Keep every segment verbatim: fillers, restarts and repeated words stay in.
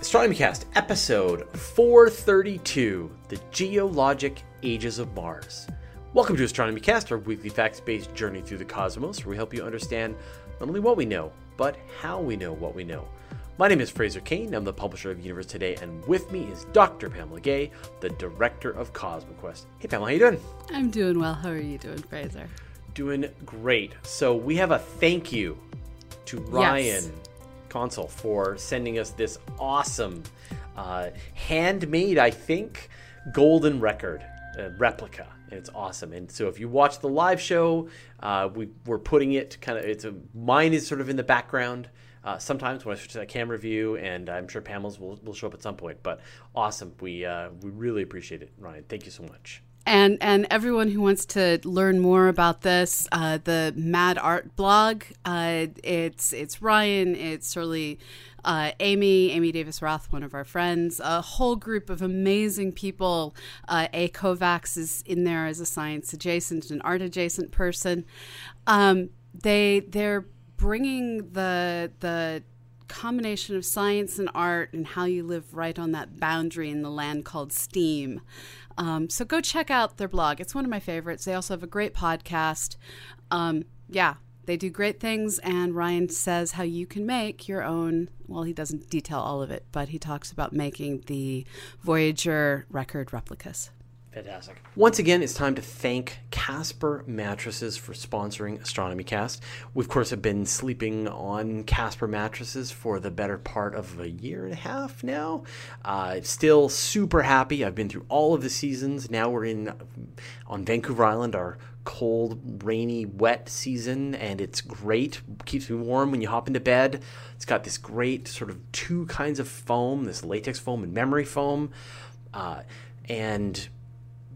Astronomy Cast, episode four thirty-two, The Geologic Ages of Mars. Welcome to Astronomy Cast, our weekly facts-based journey through the cosmos, where we help you understand not only what we know, but how we know what we know. My name is Fraser Cain, I'm the publisher of Universe Today, and with me is Doctor Pamela Gay, the director of CosmoQuest. Hey Pamela, how you doing? I'm doing well. How are you doing, Fraser? Doing great. So we have a thank you to Ryan. Yes. Consul for sending us this awesome uh handmade, I think, golden record uh, replica, and it's awesome. And so if you watch the live show, uh we we're putting it kind of, it's a mine is sort of in the background uh sometimes when I switch to that camera view, and I'm sure Pamela's will, will show up at some point. But awesome, we uh we really appreciate it, Ryan. Thank you so much. And and everyone who wants to learn more about this, uh, the Mad Art blog, uh, it's it's Ryan, it's Shirley, uh, Amy, Amy Davis-Roth, one of our friends, a whole group of amazing people. Uh, A. Kovacs is in there as a science adjacent and art adjacent person. Um, they they're bringing the the. combination of science and art and how you live right on that boundary in the land called STEAM. Um, so go check out their blog. It's one of my favorites. They also have a great podcast. Um, yeah, they do great things. And Ryan says how you can make your own, well, he doesn't detail all of it, but he talks about making the Voyager record replicas. Fantastic. Once again, it's time to thank Casper Mattresses for sponsoring Astronomy Cast. We, of course, have been sleeping on Casper mattresses for the better part of a year and a half now. Uh, still super happy. I've been through all of the seasons. Now we're in on Vancouver Island, our cold, rainy, wet season, and it's great. Keeps me warm when you hop into bed. It's got this great sort of two kinds of foam, this latex foam and memory foam, uh, and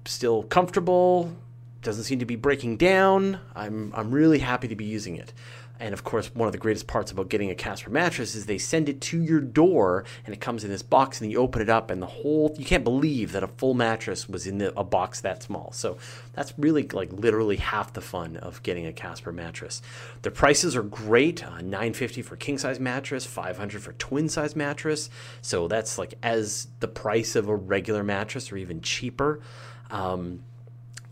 still comfortable, doesn't seem to be breaking down. I'm I'm really happy to be using it. And of course, one of the greatest parts about getting a Casper mattress is they send it to your door, and it comes in this box, and you open it up, and the whole, you can't believe that a full mattress was in the, a box that small. So that's really like literally half the fun of getting a Casper mattress. The prices are great, uh, nine hundred fifty dollars for king-size mattress, five hundred dollars for twin-size mattress. So that's like as the price of a regular mattress or even cheaper. Um,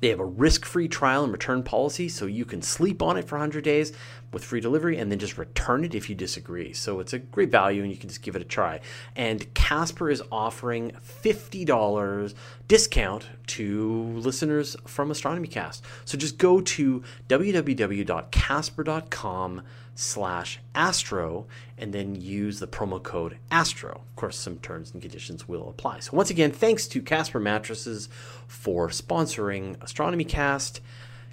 they have a risk-free trial and return policy, so you can sleep on it for one hundred days with free delivery and then just return it if you disagree. So it's a great value, and you can just give it a try. And Casper is offering fifty dollars discount to listeners from Astronomy Cast. So just go to www.casper.com slash astro and then use the promo code ASTRO. Of course, some terms and conditions will apply. So once again, thanks to Casper Mattresses for sponsoring Astronomy Cast.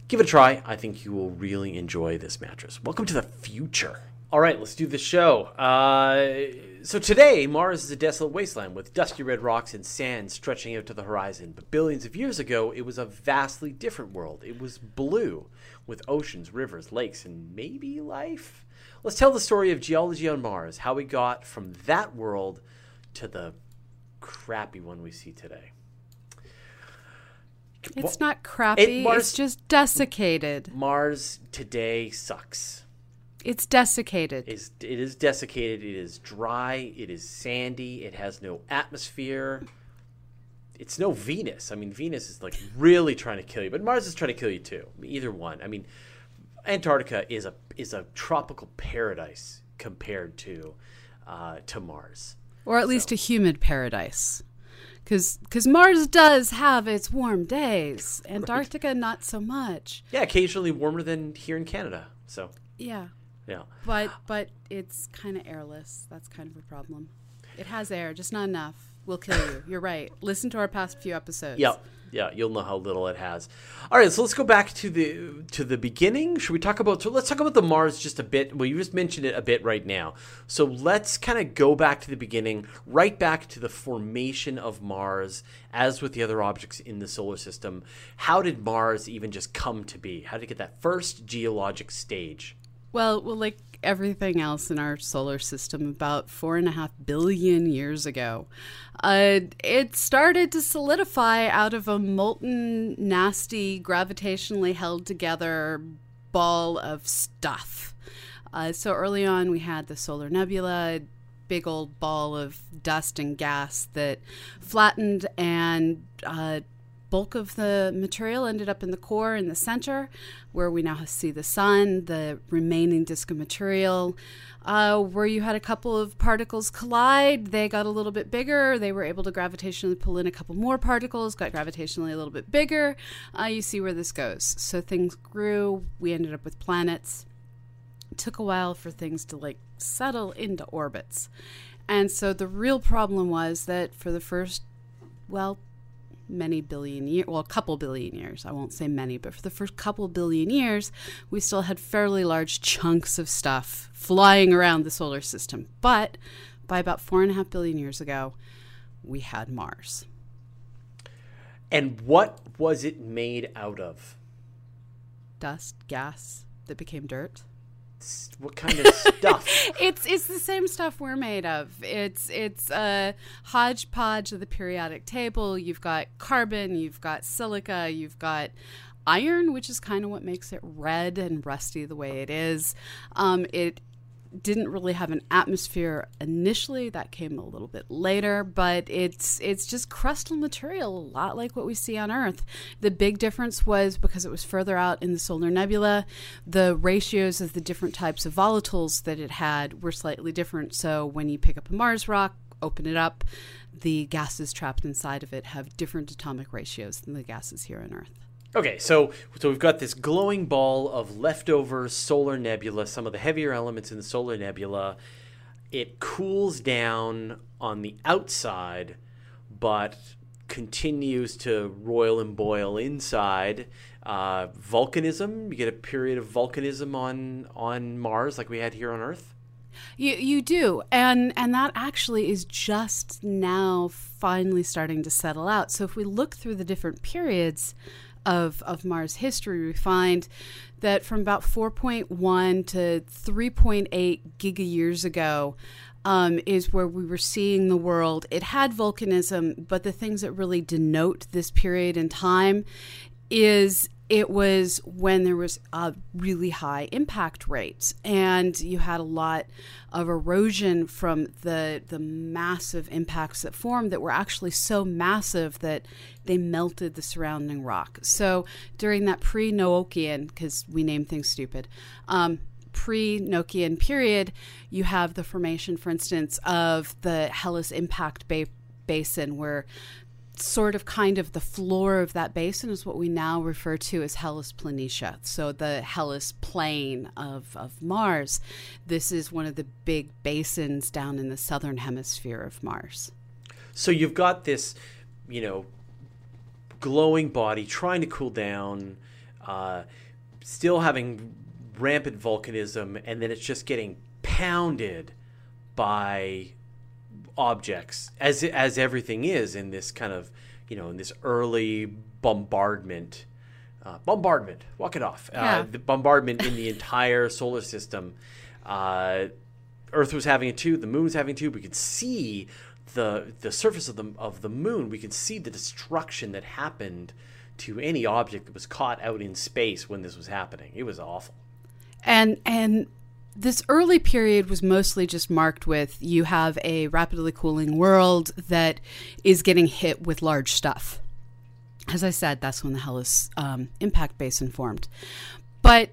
Give it a try. I think you will really enjoy this mattress. Welcome to the future. All right, let's do the show. Uh, so today, Mars is a desolate wasteland with dusty red rocks and sand stretching out to the horizon. But billions of years ago, it was a vastly different world. It was blue with oceans, rivers, lakes, and maybe life. Let's tell the story of geology on Mars, how we got from that world to the crappy one we see today. It's well, not crappy. It, Mars, it's just desiccated. Mars today sucks. It's desiccated. It's, it is desiccated. It is dry. It is sandy. It has no atmosphere. It's no Venus. I mean, Venus is like really trying to kill you, but Mars is trying to kill you too. Either one. I mean, Antarctica is a is a tropical paradise compared to uh, to Mars, or at least so. a humid paradise. Because because Mars does have its warm days. Antarctica, right. Not so much. Yeah, occasionally warmer than here in Canada. So yeah. Yeah. But but it's kind of airless. That's kind of a problem. It has air, just not enough. We'll kill you. You're right. Listen to our past few episodes. Yep. Yeah, you'll know how little it has. All right, so let's go back to the to the beginning. Should we talk about so let's talk about the Mars just a bit. Well, you just mentioned it a bit right now. So let's kind of go back to the beginning, right back to the formation of Mars, as with the other objects in the solar system. How did Mars even just come to be? How did it get that first geologic stage? Well, well, like everything else in our solar system, about four and a half billion years ago, uh, it started to solidify out of a molten, nasty, gravitationally held together ball of stuff. Uh, so early on, we had the solar nebula, big old ball of dust and gas that flattened, and uh, bulk of the material ended up in the core in the center, where we now see the sun, the remaining disk of material, uh, where you had a couple of particles collide. They got a little bit bigger. They were able to gravitationally pull in a couple more particles, got gravitationally a little bit bigger. Uh, you see where this goes. So things grew. We ended up with planets. It took a while for things to like settle into orbits. And so the real problem was that for the first, well, many billion years, well, a couple billion years, I won't say many, but for the first couple billion years, we still had fairly large chunks of stuff flying around the solar system. But by about four and a half billion years ago, we had Mars. And what was it made out of? Dust, gas that became dirt. What kind of stuff? It's it's the same stuff we're made of. It's it's a hodgepodge of the periodic table. You've got carbon, you've got silica, you've got iron, which is kind of what makes it red and rusty the way it is. Um, it didn't really have an atmosphere initially. That came a little bit later, but it's it's just crustal material, a lot like what we see on Earth. The big difference was because it was further out in the solar nebula, the ratios of the different types of volatiles that it had were slightly different. So when you pick up a Mars rock, open it up, the gases trapped inside of it have different atomic ratios than the gases here on Earth. Okay, so so we've got this glowing ball of leftover solar nebula, some of the heavier elements in the solar nebula. It cools down on the outside, but continues to roil and boil inside. Uh, volcanism, you get a period of volcanism on on Mars like we had here on Earth. You you do, and and that actually is just now finally starting to settle out. So if we look through the different periods Of, of Mars history, we find that from about four point one to three point eight gigayears ago um, is where we were seeing the world. It had volcanism, but the things that really denote this period in time is it was when there was a really high impact rate, and you had a lot of erosion from the the massive impacts that formed that were actually so massive that they melted the surrounding rock. So during that pre-Noachian, because we name things stupid, um, pre-Noachian period, you have the formation, for instance, of the Hellas impact ba- basin where sort of kind of the floor of that basin is what we now refer to as Hellas Planitia, so the Hellas plain of, of Mars. This is one of the big basins down in the southern hemisphere of Mars. So you've got this, you know, glowing body trying to cool down, uh, still having rampant volcanism, and then it's just getting pounded by objects, as as everything is in this kind of, you know, in this early bombardment, uh, bombardment, walk it off, uh, yeah. the bombardment in the entire solar system. Uh, Earth was having it too. The moon's having it too. We could see the the surface of the of the moon. We could see the destruction that happened to any object that was caught out in space when this was happening. It was awful. And and. This early period was mostly just marked with you have a rapidly cooling world that is getting hit with large stuff. As I said, that's when the Hellas um, impact basin formed. But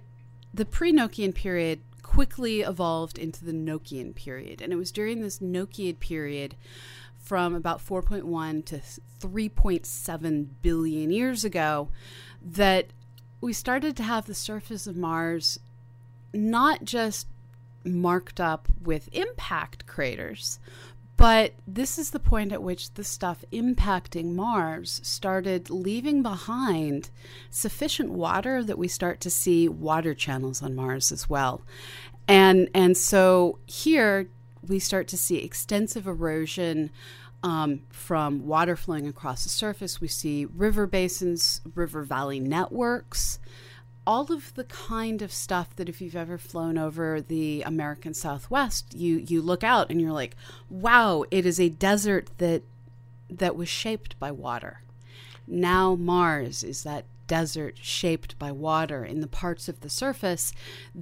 the pre-Noachian period quickly evolved into the Noachian period. And it was during this Noachian period from about four point one to three point seven billion years ago that we started to have the surface of Mars not just marked up with impact craters, but this is the point at which the stuff impacting Mars started leaving behind sufficient water that we start to see water channels on Mars as well. And and so here we start to see extensive erosion um, from water flowing across the surface. We see river basins, river valley networks, all of the kind of stuff that if you've ever flown over the American Southwest, you you look out and you're like, wow, it is a desert that that was shaped by water. Now Mars is that desert shaped by water in the parts of the surface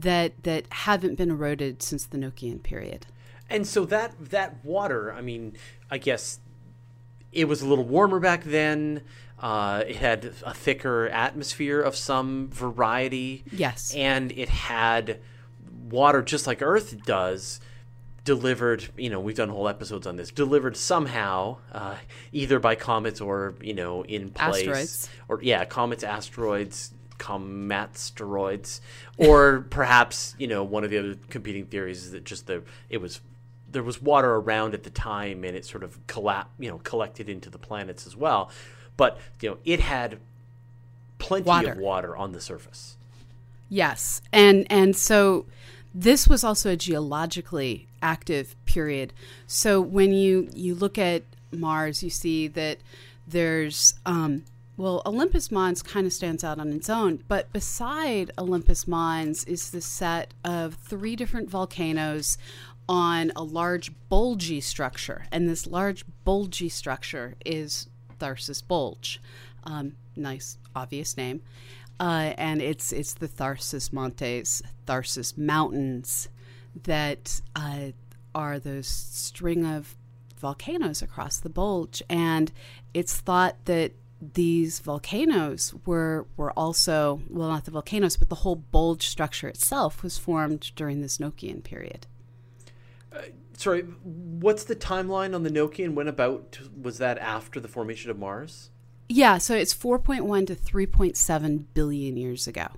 that that haven't been eroded since the Noachian period. And so that that water, I mean, I guess it was a little warmer back then. Uh, it had a thicker atmosphere of some variety. Yes. And it had water just like Earth does, delivered, you know, we've done whole episodes on this, delivered somehow, uh, either by comets or, you know, in place. Asteroids. Or, yeah, comets, asteroids, comatoids, or perhaps, you know, one of the other competing theories is that just the, it was, there was water around at the time and it sort of collapsed, you know, collected into the planets as well. But, you know, it had plenty water. of water on the surface. Yes. And, and so this was also a geologically active period. So when you, you look at Mars, you see that there's, um, well, Olympus Mons kind of stands out on its own. But beside Olympus Mons is the set of three different volcanoes on a large bulgy structure. And this large bulgy structure is Tharsis Bulge. Um, nice, obvious name. Uh, and it's it's the Tharsis Montes, Tharsis Mountains, that uh, are those string of volcanoes across the bulge. And it's thought that these volcanoes were, were also, well, not the volcanoes, but the whole bulge structure itself was formed during this Noachian period. Uh, sorry, what's the timeline on the Noachian? When about was that after the formation of Mars? Yeah, so it's four point one to three point seven billion years ago.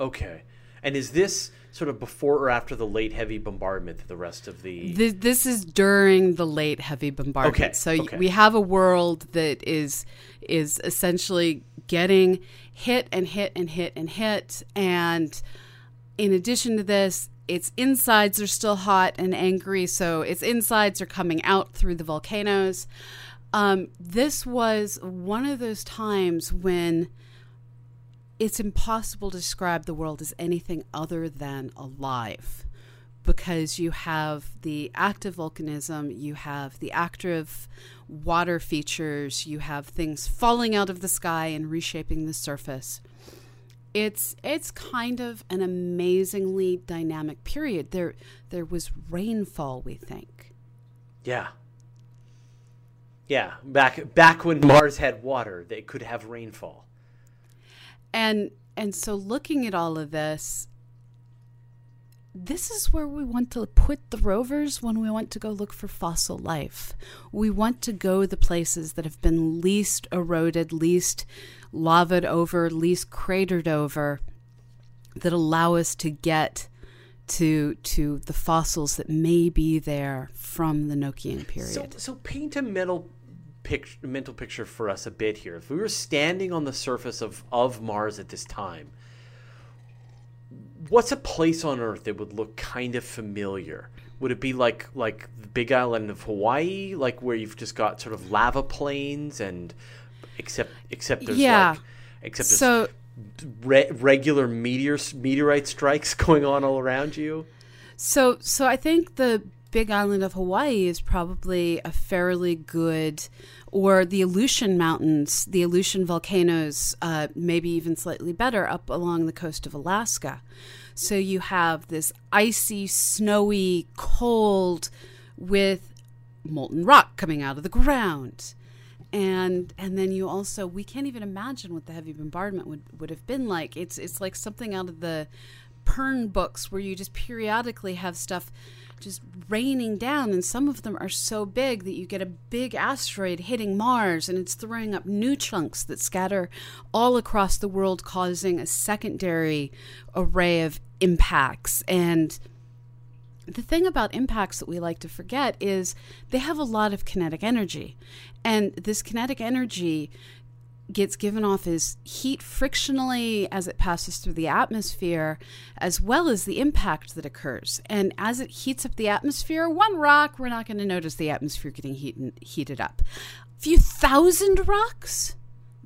Okay. And is this sort of before or after the late heavy bombardment that the rest of the... This, this is during the late heavy bombardment. Okay. So okay. we have a world that is is essentially getting hit and hit and hit and hit. And in addition to this, its insides are still hot and angry. So its insides are coming out through the volcanoes. Um, this was one of those times when it's impossible to describe the world as anything other than alive, because you have the active volcanism, you have the active water features, you have things falling out of the sky and reshaping the surface. It's it's kind of an amazingly dynamic period. There there was rainfall, we think. Yeah. Yeah, back back when Mars had water, they could have rainfall. And and so looking at all of this, this is where we want to put the rovers when we want to go look for fossil life. We want to go the places that have been least eroded, least lavaed over, least cratered over, that allow us to get to to the fossils that may be there from the Noachian period. So, so paint a mental picture, mental picture for us a bit here. If we were standing on the surface of, of Mars at this time, what's a place on Earth that would look kind of familiar? Would it be like like the Big Island of Hawaii, like where you've just got sort of lava plains and except except there's yeah. like except there's so, Re- regular meteor meteorite strikes going on all around you? So so I think the Big Island of Hawaii is probably a fairly good, or the Aleutian Mountains, the Aleutian volcanoes, uh, maybe even slightly better up along the coast of Alaska. So you have this icy, snowy, cold with molten rock coming out of the ground. And and then you also, we can't even imagine what the heavy bombardment would, would have been like. It's it's like something out of the Pern books where you just periodically have stuff just raining down. And some of them are so big that you get a big asteroid hitting Mars and it's throwing up new chunks that scatter all across the world, causing a secondary array of impacts. And the thing about impacts that we like to forget is they have a lot of kinetic energy. And this kinetic energy gets given off as heat frictionally as it passes through the atmosphere, as well as the impact that occurs. And as it heats up the atmosphere, one rock, we're not going to notice the atmosphere getting heat heated up. A few thousand rocks,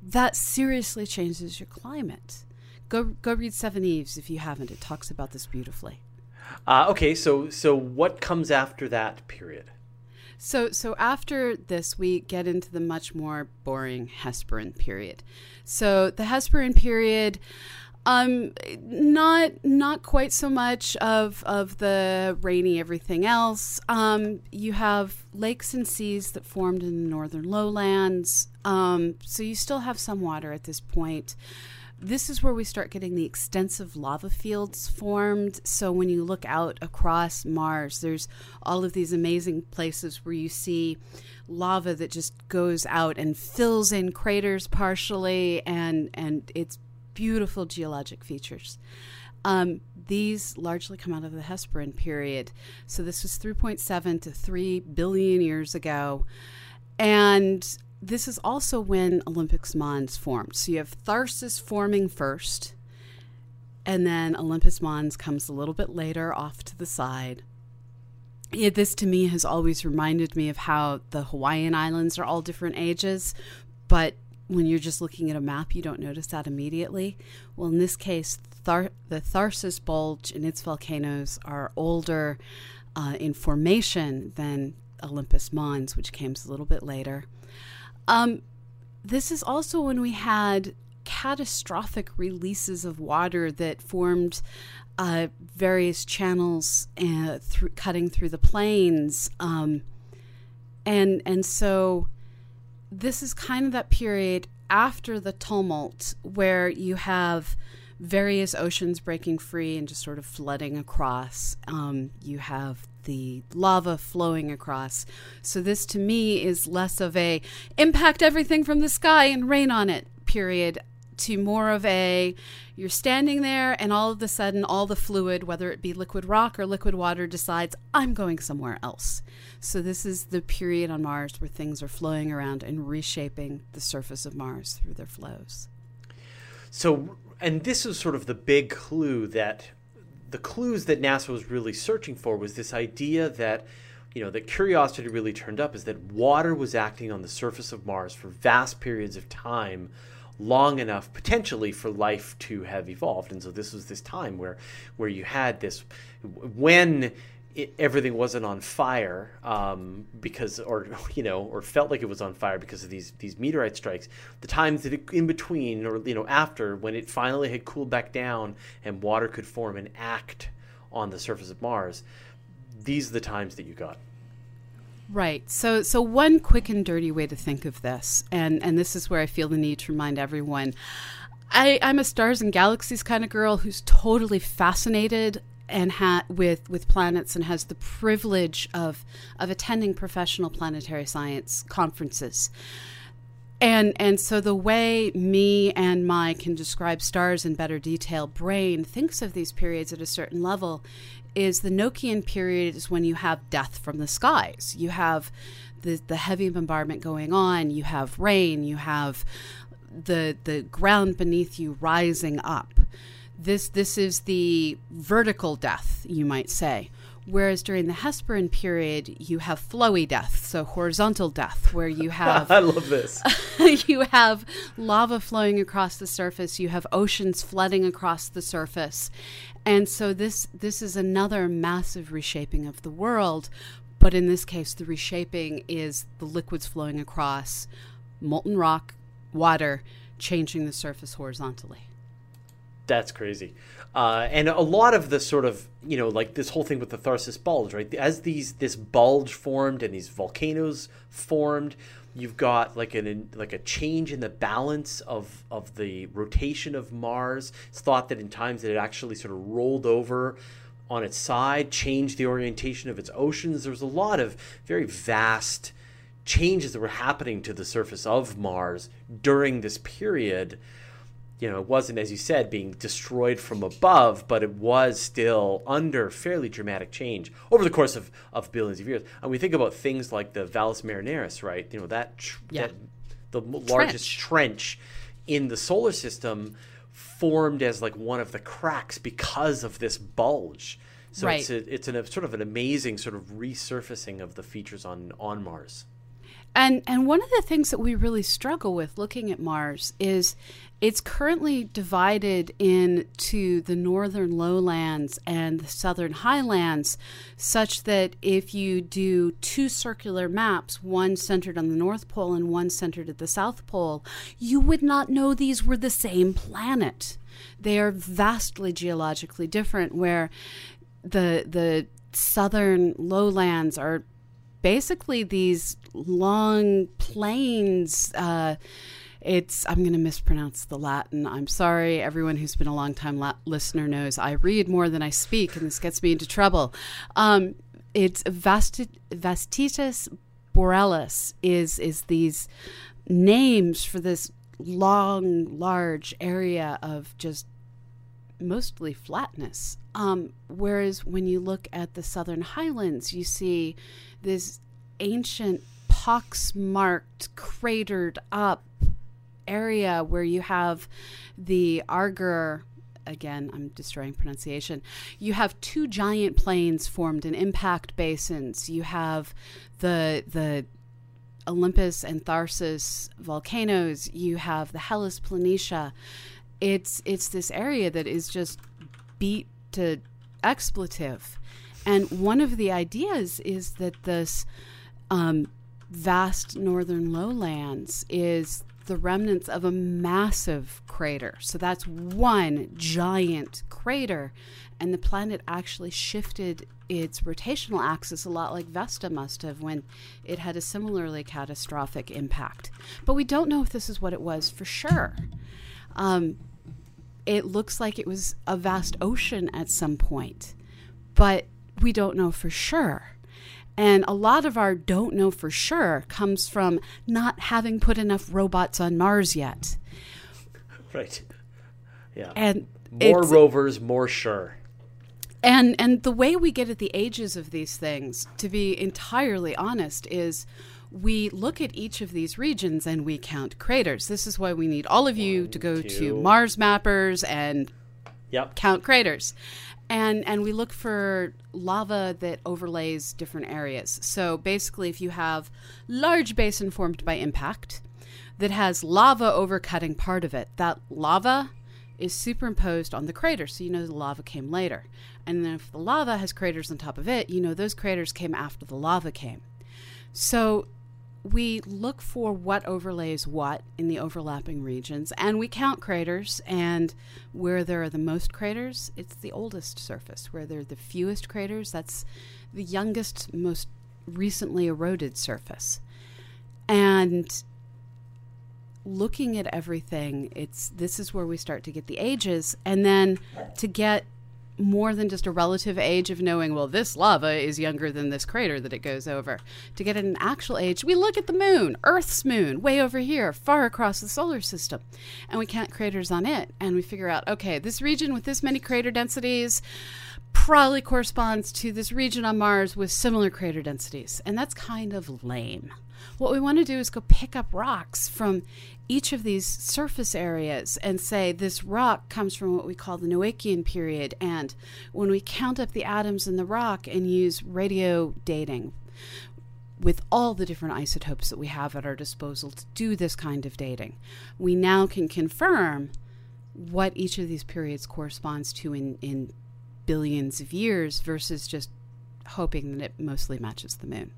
that seriously changes your climate. Go, go read Seven Eves if you haven't. It talks about this beautifully. Uh, okay, so so what comes after that period? So so after this, we get into the much more boring Hesperian period. So the Hesperian period, Um, not not quite so much of of the rainy everything else. Um, you have lakes and seas that formed in the northern lowlands, um, so you still have some water at this point. This is where we start getting the extensive lava fields formed. So when you look out across Mars, there's all of these amazing places where you see lava that just goes out and fills in craters partially, and and it's beautiful geologic features. Um, these largely come out of the Hesperian period. So this was three point seven to three billion years ago. And this is also when Olympus Mons formed. So you have Tharsis forming first, and then Olympus Mons comes a little bit later off to the side. It, this to me has always reminded me of how the Hawaiian Islands are all different ages, but when you're just looking at a map, you don't notice that immediately. Well, in this case, Thar- the Tharsis Bulge and its volcanoes are older uh, in formation than Olympus Mons, which came a little bit later. Um, this is also when we had catastrophic releases of water that formed uh, various channels uh, th- cutting through the plains. Um, and and so... This is kind of that period after the tumult where you have various oceans breaking free and just sort of flooding across. Um, you have the lava flowing across. So this to me is less of a impact everything from the sky and rain on it period to more of a you're standing there and all of a sudden all the fluid, whether it be liquid rock or liquid water, decides I'm going somewhere else. So this is the period on Mars where things are flowing around and reshaping the surface of Mars through their flows. So, and this is sort of the big clue that the clues that NASA was really searching for was this idea that, you know, that Curiosity really turned up is that water was acting on the surface of Mars for vast periods of time, long enough potentially for life to have evolved. And so this was this time where where you had this, when it, everything wasn't on fire um, because or you know or felt like it was on fire because of these these meteorite strikes, the times that it, in between or you know after when it finally had cooled back down and water could form and act on the surface of Mars, these are the times that you got. Right. So so one quick and dirty way to think of this, and, and this is where I feel the need to remind everyone, I, I'm a stars and galaxies kind of girl who's totally fascinated and ha- with, with planets and has the privilege of of attending professional planetary science conferences. And and so the way me and my can describe stars in better detail brain thinks of these periods at a certain level is the Noachian period is when you have death from the skies. You have the the heavy bombardment going on, you have rain, you have the the ground beneath you rising up. This this is the vertical death, you might say. Whereas during the Hesperian period, you have flowy death, so horizontal death, where you have... I love this. You have lava flowing across the surface. You have oceans flooding across the surface. And so this this is another massive reshaping of the world. But in this case, the reshaping is the liquids flowing across, molten rock, water, changing the surface horizontally. That's crazy. Uh, and a lot of the sort of, you know, like this whole thing with the Tharsis Bulge, right? As these this bulge formed and these volcanoes formed, you've got like an like a change in the balance of, of the rotation of Mars. It's thought that in times that it actually sort of rolled over on its side, changed the orientation of its oceans. There was a lot of very vast changes that were happening to the surface of Mars during this period. You know, it wasn't, as you said, being destroyed from above, but it was still under fairly dramatic change over the course of, of billions of years. And we think about things like the Valles Marineris, right? You know, that, tr- yeah. that the trench. largest trench in the solar system formed as like one of the cracks because of this bulge. So right. it's a, it's an, a sort of an amazing sort of resurfacing of the features on, on Mars. And and one of the things that we really struggle with looking at Mars is it's currently divided into the northern lowlands and the southern highlands, such that if you do two circular maps, one centered on the North Pole and one centered at the South Pole, you would not know these were the same planet. They are vastly geologically different, where the the southern lowlands are basically these long plains. Uh, it's I'm going to mispronounce the Latin. I'm sorry. Everyone who's been a long-time la- listener knows I read more than I speak, and this gets me into trouble. Um, it's vasti- vastitas borealis is is these names for this long, large area of just mostly flatness. Um, whereas when you look at the Southern Highlands, you see this ancient pox-marked, cratered up area where you have the Arger, again, I'm destroying pronunciation, you have two giant plains formed in impact basins. You have the the Olympus and Tharsis volcanoes. You have the Hellas Planitia. It's it's this area that is just beat to expletive. And one of the ideas is that this um, vast northern lowlands is the remnants of a massive crater. So that's one giant crater. And the planet actually shifted its rotational axis a lot like Vesta must have when it had a similarly catastrophic impact. But we don't know if this is what it was for sure. Um, it looks like it was a vast ocean at some point, but we don't know for sure. And a lot of our don't know for sure comes from not having put enough robots on Mars yet. Right. Yeah. And more rovers, more sure. And and the way we get at the ages of these things, to be entirely honest, is we look at each of these regions and we count craters. This is why we need all of you One, to go two. to Mars Mappers and yep. count craters. And and we look for lava that overlays different areas. So basically, if you have large basin formed by impact that has lava overcutting part of it, that lava is superimposed on the crater, so you know the lava came later. And then if the lava has craters on top of it, you know those craters came after the lava came. So we look for what overlays what in the overlapping regions, and we count craters, and where there are the most craters, it's the oldest surface. Where there are the fewest craters, that's the youngest, most recently eroded surface. And looking at everything, it's this is where we start to get the ages, and then to get more than just a relative age of knowing, well, this lava is younger than this crater that it goes over. To get an actual age, we look at the moon, Earth's moon, way over here, far across the solar system, and we count craters on it, and we figure out, okay, this region with this many crater densities probably corresponds to this region on Mars with similar crater densities, and that's kind of lame. What we want to do is go pick up rocks from each of these surface areas and say this rock comes from what we call the Noachian period. And when we count up the atoms in the rock and use radio dating with all the different isotopes that we have at our disposal to do this kind of dating, we now can confirm what each of these periods corresponds to in, in billions of years versus just hoping that it mostly matches the moon.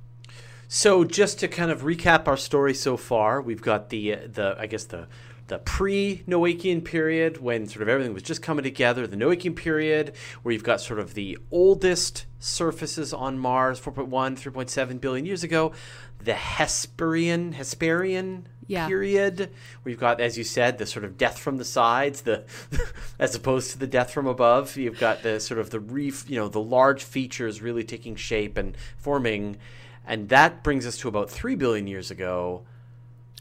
So just to kind of recap our story so far, we've got the the I guess the the pre-Noachian period when sort of everything was just coming together, the Noachian period where you've got sort of the oldest surfaces on Mars, four point one, three point seven billion years ago, the Hesperian Hesperian yeah. period where you've got, as you said, the sort of death from the sides, the as opposed to the death from above. You've got the sort of the reef, you know, the large features really taking shape and forming. And that brings us to about three billion years ago.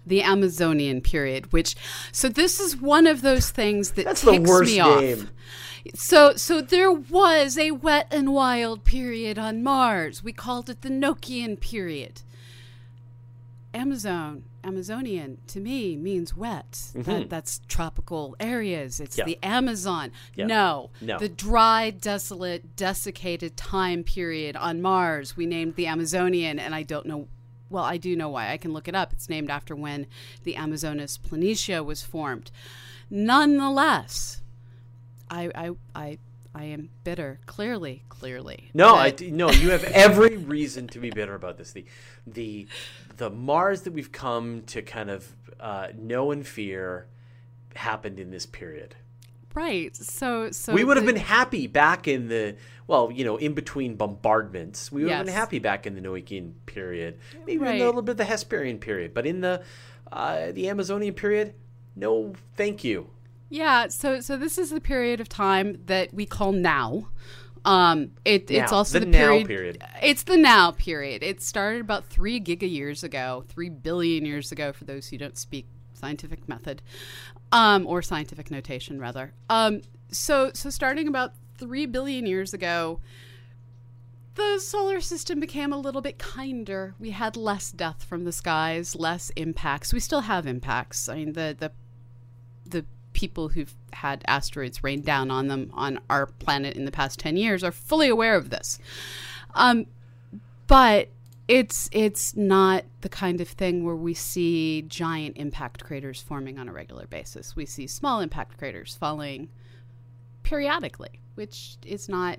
The Amazonian period, which – so this is one of those things that ticks me off. That's the worst name. So, so there was a wet and wild period on Mars. We called it the Noachian period. Amazon, Amazonian, to me, means wet. Mm-hmm. That, that's tropical areas. It's yeah. the Amazon. Yeah. No, no. The dry, desolate, desiccated time period on Mars we named the Amazonian, and I don't know. Well, I do know why. I can look it up. It's named after when the Amazonas Planitia was formed. Nonetheless, I... I, I I am bitter, clearly, clearly. No, I, no, you have every reason to be bitter about this. The, the, the Mars that we've come to kind of uh, know and fear happened in this period. Right. So, so we would have been happy back in the, well, you know, in between bombardments. We would yes. have been happy back in the Noachian period, maybe right. in a little bit of the Hesperian period, but in the uh, the Amazonian period, no, thank you. Yeah. So, so this is the period of time that we call now. Um, it, now, it's also the, the period, now period. It's the now period. It started about three giga years ago, three billion years ago, for those who don't speak scientific method. Um, or scientific notation, rather. Um, so, so starting about three billion years ago, the solar system became a little bit kinder. We had less death from the skies, less impacts. We still have impacts. I mean, the the the people who've had asteroids rain down on them on our planet in the past ten years are fully aware of this. Um, but It's it's not the kind of thing where we see giant impact craters forming on a regular basis. We see small impact craters falling periodically, which is not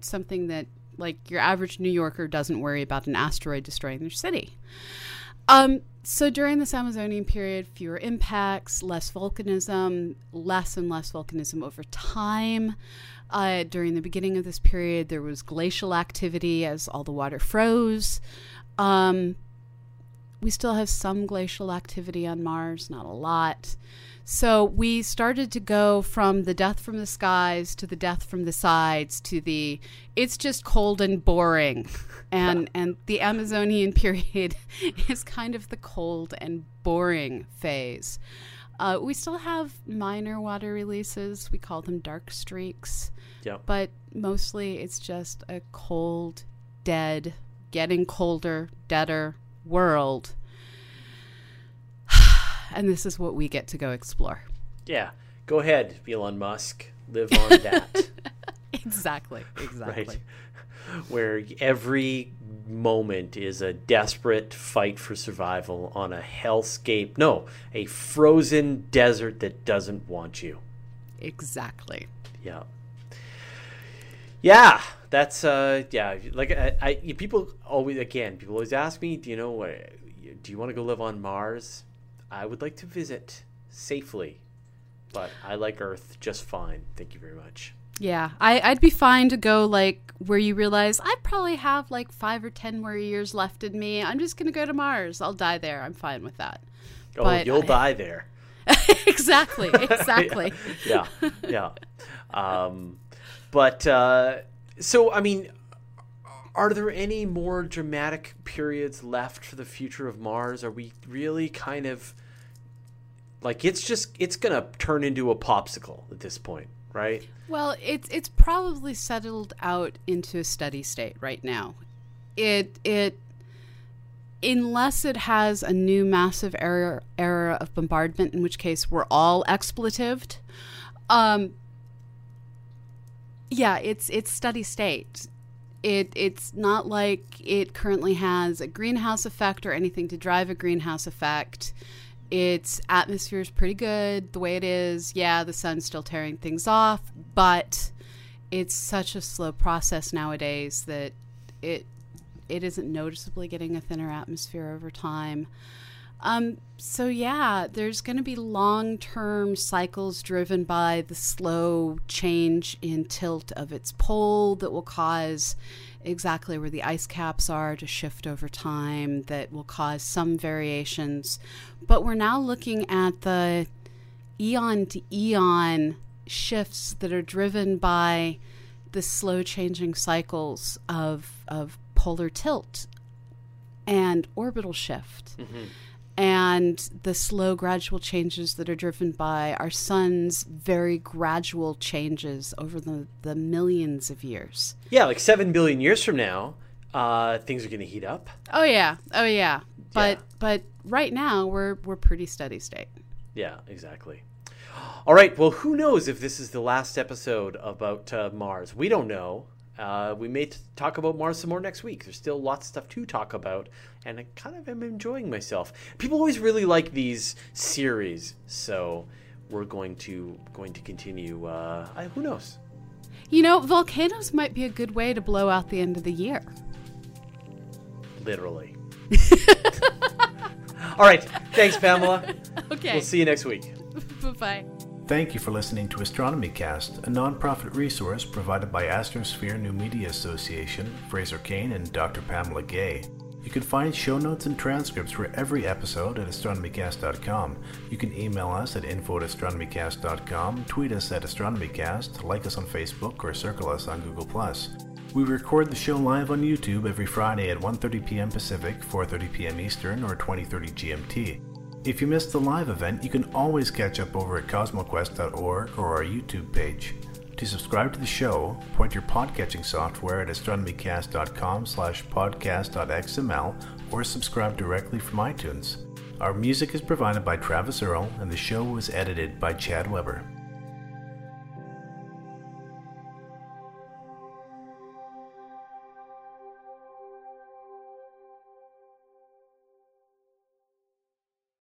something that, like, your average New Yorker doesn't worry about an asteroid destroying their city. Um, so during this Amazonian period, fewer impacts, less volcanism, less and less volcanism over time. Uh, during the beginning of this period, there was glacial activity as all the water froze. Um, we still have some glacial activity on Mars, not a lot. So we started to go from the death from the skies to the death from the sides to the it's just cold and boring. And and the Amazonian period is kind of the cold and boring phase. Uh, we still have minor water releases. We call them dark streaks. Yep. But mostly it's just a cold, dead, getting colder, deader world. And this is what we get to go explore. Yeah. Go ahead, Elon Musk. Live on that. Exactly. Exactly. Right. Where every moment is a desperate fight for survival on a hellscape. No, a frozen desert that doesn't want you. Exactly. Yeah. Yeah, that's, uh, yeah. Like, I, I people always, again, people always ask me, do you know, do you want to go live on Mars? I would like to visit safely, but I like Earth just fine. Thank you very much. Yeah, I, I'd be fine to go, like, where you realize I probably have, like, five or ten more years left in me. I'm just going to go to Mars. I'll die there. I'm fine with that. Oh, but you'll I, die there. Exactly, exactly. Yeah, yeah. yeah. Um, but, uh, so, I mean, are there any more dramatic periods left for the future of Mars? Are we really kind of, like, it's just, it's going to turn into a popsicle at this point, right? Well, it's it's probably settled out into a steady state right now. It it unless it has a new massive era era of bombardment, in which case we're all expletived. Um, yeah, it's it's steady state. It it's not like it currently has a greenhouse effect or anything to drive a greenhouse effect. Its atmosphere is pretty good the way it is. Yeah, the sun's still tearing things off, but it's such a slow process nowadays that it it isn't noticeably getting a thinner atmosphere over time. Um, so yeah, there's going to be long-term cycles driven by the slow change in tilt of its pole that will cause exactly where the ice caps are to shift over time, that will cause some variations. But we're now looking at the eon to eon shifts that are driven by the slow changing cycles of of polar tilt and orbital shift. Mm-hmm. And the slow, gradual changes that are driven by our sun's very gradual changes over the, the millions of years. Yeah, like seven billion years from now, uh, things are going to heat up. Oh yeah, oh yeah. But yeah. but right now we're we're pretty steady state. Yeah, exactly. All right. Well, who knows if this is the last episode about uh, Mars? We don't know. Uh, we may t- talk about Mars some more next week. There's still lots of stuff to talk about, and I kind of am enjoying myself. People always really like these series, so we're going to going to continue. Uh, I, who knows? You know, volcanoes might be a good way to blow out the end of the year. Literally. All right. Thanks, Pamela. Okay. We'll see you next week. Bye-bye. Thank you for listening to Astronomy Cast, a nonprofit resource provided by Astrosphere New Media Association, Fraser Cain, and Doctor Pamela Gay. You can find show notes and transcripts for every episode at astronomy cast dot com. You can email us at info at astronomy cast dot com, tweet us at astronomycast, like us on Facebook, or circle us on Google plus. We record the show live on YouTube every Friday at one thirty p m Pacific, four thirty p m Eastern, or twenty thirty G M T. If you missed the live event, you can always catch up over at cosmo quest dot org or our YouTube page. To subscribe to the show, point your podcatching software at astronomy cast dot com slash podcast dot x m l or subscribe directly from iTunes. Our music is provided by Travis Earle, and the show was edited by Chad Weber.